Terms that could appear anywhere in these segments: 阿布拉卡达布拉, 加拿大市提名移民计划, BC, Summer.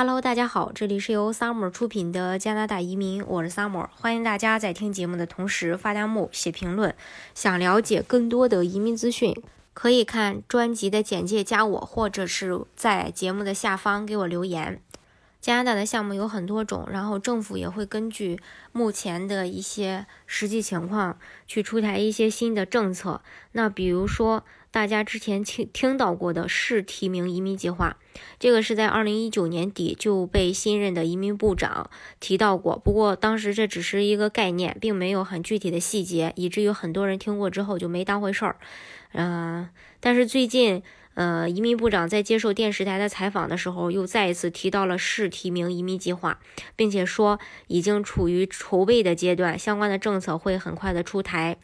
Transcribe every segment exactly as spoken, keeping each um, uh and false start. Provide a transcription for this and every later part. Hello， 大家好，这里是由 Summer 出品的加拿大移民，我是 Summer， 欢迎大家在听节目的同时发弹幕、写评论。想了解更多的移民资讯，可以看专辑的简介加我，或者是在节目的下方给我留言。加拿大的项目有很多种，然后政府也会根据目前的一些实际情况去出台一些新的政策。那比如说大家之前听听到过的试提名移民计划，这个是在二零一九年底就被新任的移民部长提到过，不过当时这只是一个概念，并没有很具体的细节，以至于很多人听过之后就没当回事儿。呃，但是最近呃，移民部长在接受电视台的采访的时候，又再一次提到了试提名移民计划，并且说已经处于筹备的阶段，相关的政策会很快的出台。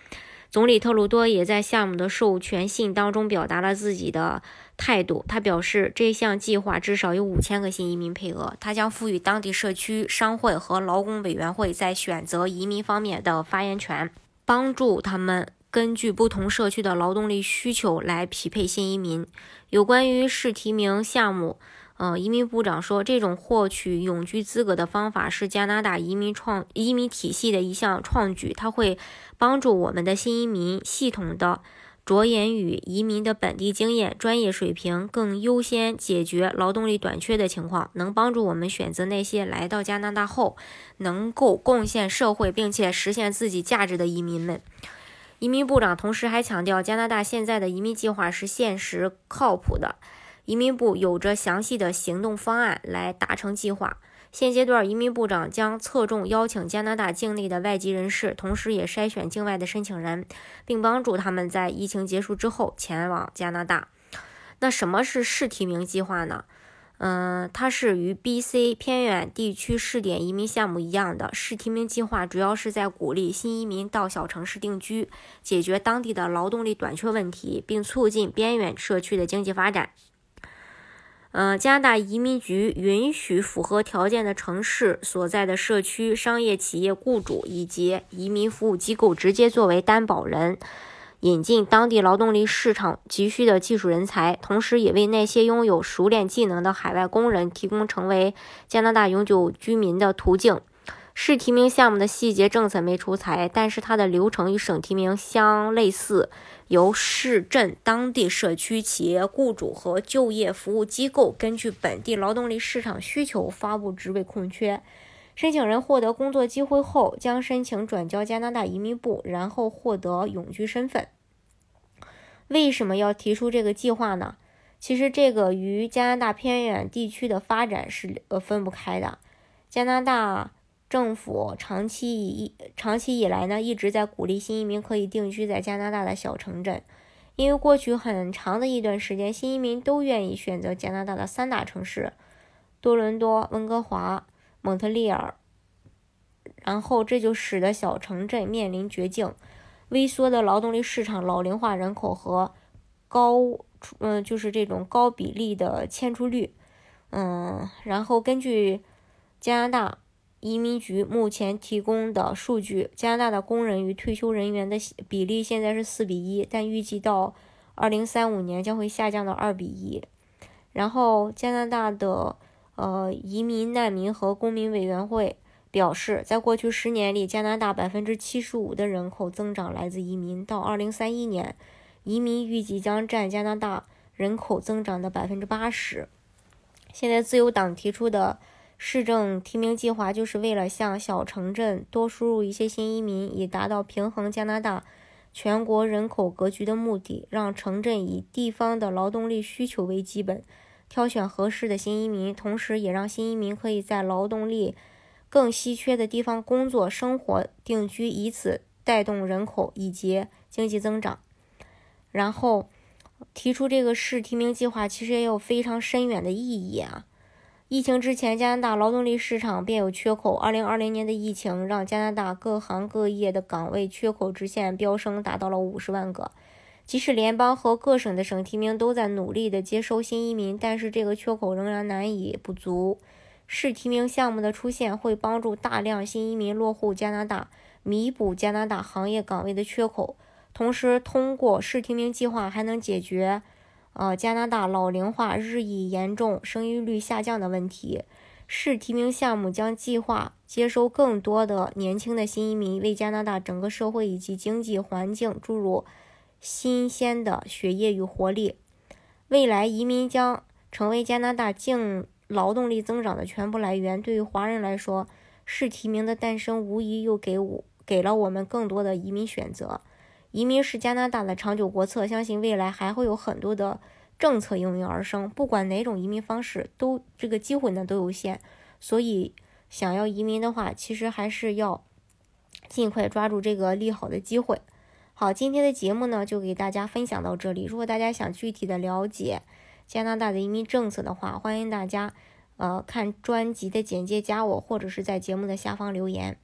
总理特鲁多也在项目的授权信当中表达了自己的态度，他表示这项计划至少有五千个新移民配额，他将赋予当地社区、商会和劳工委员会在选择移民方面的发言权，帮助他们根据不同社区的劳动力需求来匹配新移民。有关于试提名项目，呃，移民部长说，这种获取永居资格的方法是加拿大移民创移民体系的一项创举，它会帮助我们的新移民系统的着眼于移民的本地经验、专业水平，更优先解决劳动力短缺的情况，能帮助我们选择那些来到加拿大后能够贡献社会并且实现自己价值的移民们。移民部长同时还强调，加拿大现在的移民计划是现实靠谱的，移民部有着详细的行动方案来达成计划。现阶段，移民部长将侧重邀请加拿大境内的外籍人士，同时也筛选境外的申请人，并帮助他们在疫情结束之后前往加拿大。那什么是试提名计划呢？嗯，它是与 B C 偏远地区试点移民项目一样的，试提名计划主要是在鼓励新移民到小城市定居，解决当地的劳动力短缺问题，并促进边远社区的经济发展。呃，加拿大移民局允许符合条件的城市所在的社区、商业企业雇主以及移民服务机构直接作为担保人，引进当地劳动力市场急需的技术人才，同时也为那些拥有熟练技能的海外工人提供成为加拿大永久居民的途径。试提名项目的细节政策没出台，但是它的流程与省提名相类似，由市镇、当地社区、企业雇主和就业服务机构根据本地劳动力市场需求发布职位空缺。申请人获得工作机会后，将申请转交加拿大移民部，然后获得永居身份。为什么要提出这个计划呢？其实这个与加拿大偏远地区的发展是呃分不开的。加拿大政府长期以长期以来呢，一直在鼓励新移民可以定居在加拿大的小城镇，因为过去很长的一段时间，新移民都愿意选择加拿大的三大城市：多伦多、温哥华、蒙特利尔，然后这就使得小城镇面临绝境，微缩的劳动力市场、老龄化人口和高，嗯、呃，就是这种高比例的迁出率，嗯，然后根据加拿大移民局目前提供的数据，加拿大的工人与退休人员的比例现在是四比一，但预计到二零三五年将会下降到二比一。然后加拿大的呃，移民、难民和公民委员会表示，在过去十年里，加拿大 百分之七十五 的人口增长来自移民，到二零三一年，移民预计将占加拿大人口增长的 百分之八十。 现在自由党提出的市政提名计划，就是为了向小城镇多输入一些新移民，以达到平衡加拿大全国人口格局的目的，让城镇以地方的劳动力需求为基本，挑选合适的新移民，同时也让新移民可以在劳动力更稀缺的地方工作、生活、定居，以此带动人口以及经济增长。然后提出这个试提名计划其实也有非常深远的意义啊。疫情之前，加拿大劳动力市场便有缺口，二零二零年的疫情让加拿大各行各业的岗位缺口直线飙升，达到了五十万个。即使联邦和各省的省提名都在努力的接收新移民，但是这个缺口仍然难以补足。试提名项目的出现会帮助大量新移民落户加拿大，弥补加拿大行业岗位的缺口，同时通过试提名计划还能解决呃，加拿大老龄化日益严重，生育率下降的问题。市提名项目将计划接收更多的年轻的新移民，为加拿大整个社会以及经济环境注入新鲜的血液与活力。未来移民将成为加拿大净劳动力增长的全部来源。对于华人来说，市提名的诞生无疑又给我给了我们更多的移民选择。移民是加拿大的长久国策，相信未来还会有很多的政策应运而生，不管哪种移民方式都这个机会呢都有限，所以想要移民的话，其实还是要尽快抓住这个利好的机会。好，今天的节目呢就给大家分享到这里。如果大家想具体的了解加拿大的移民政策的话，欢迎大家呃看专辑的简介加我，或者是在节目的下方留言。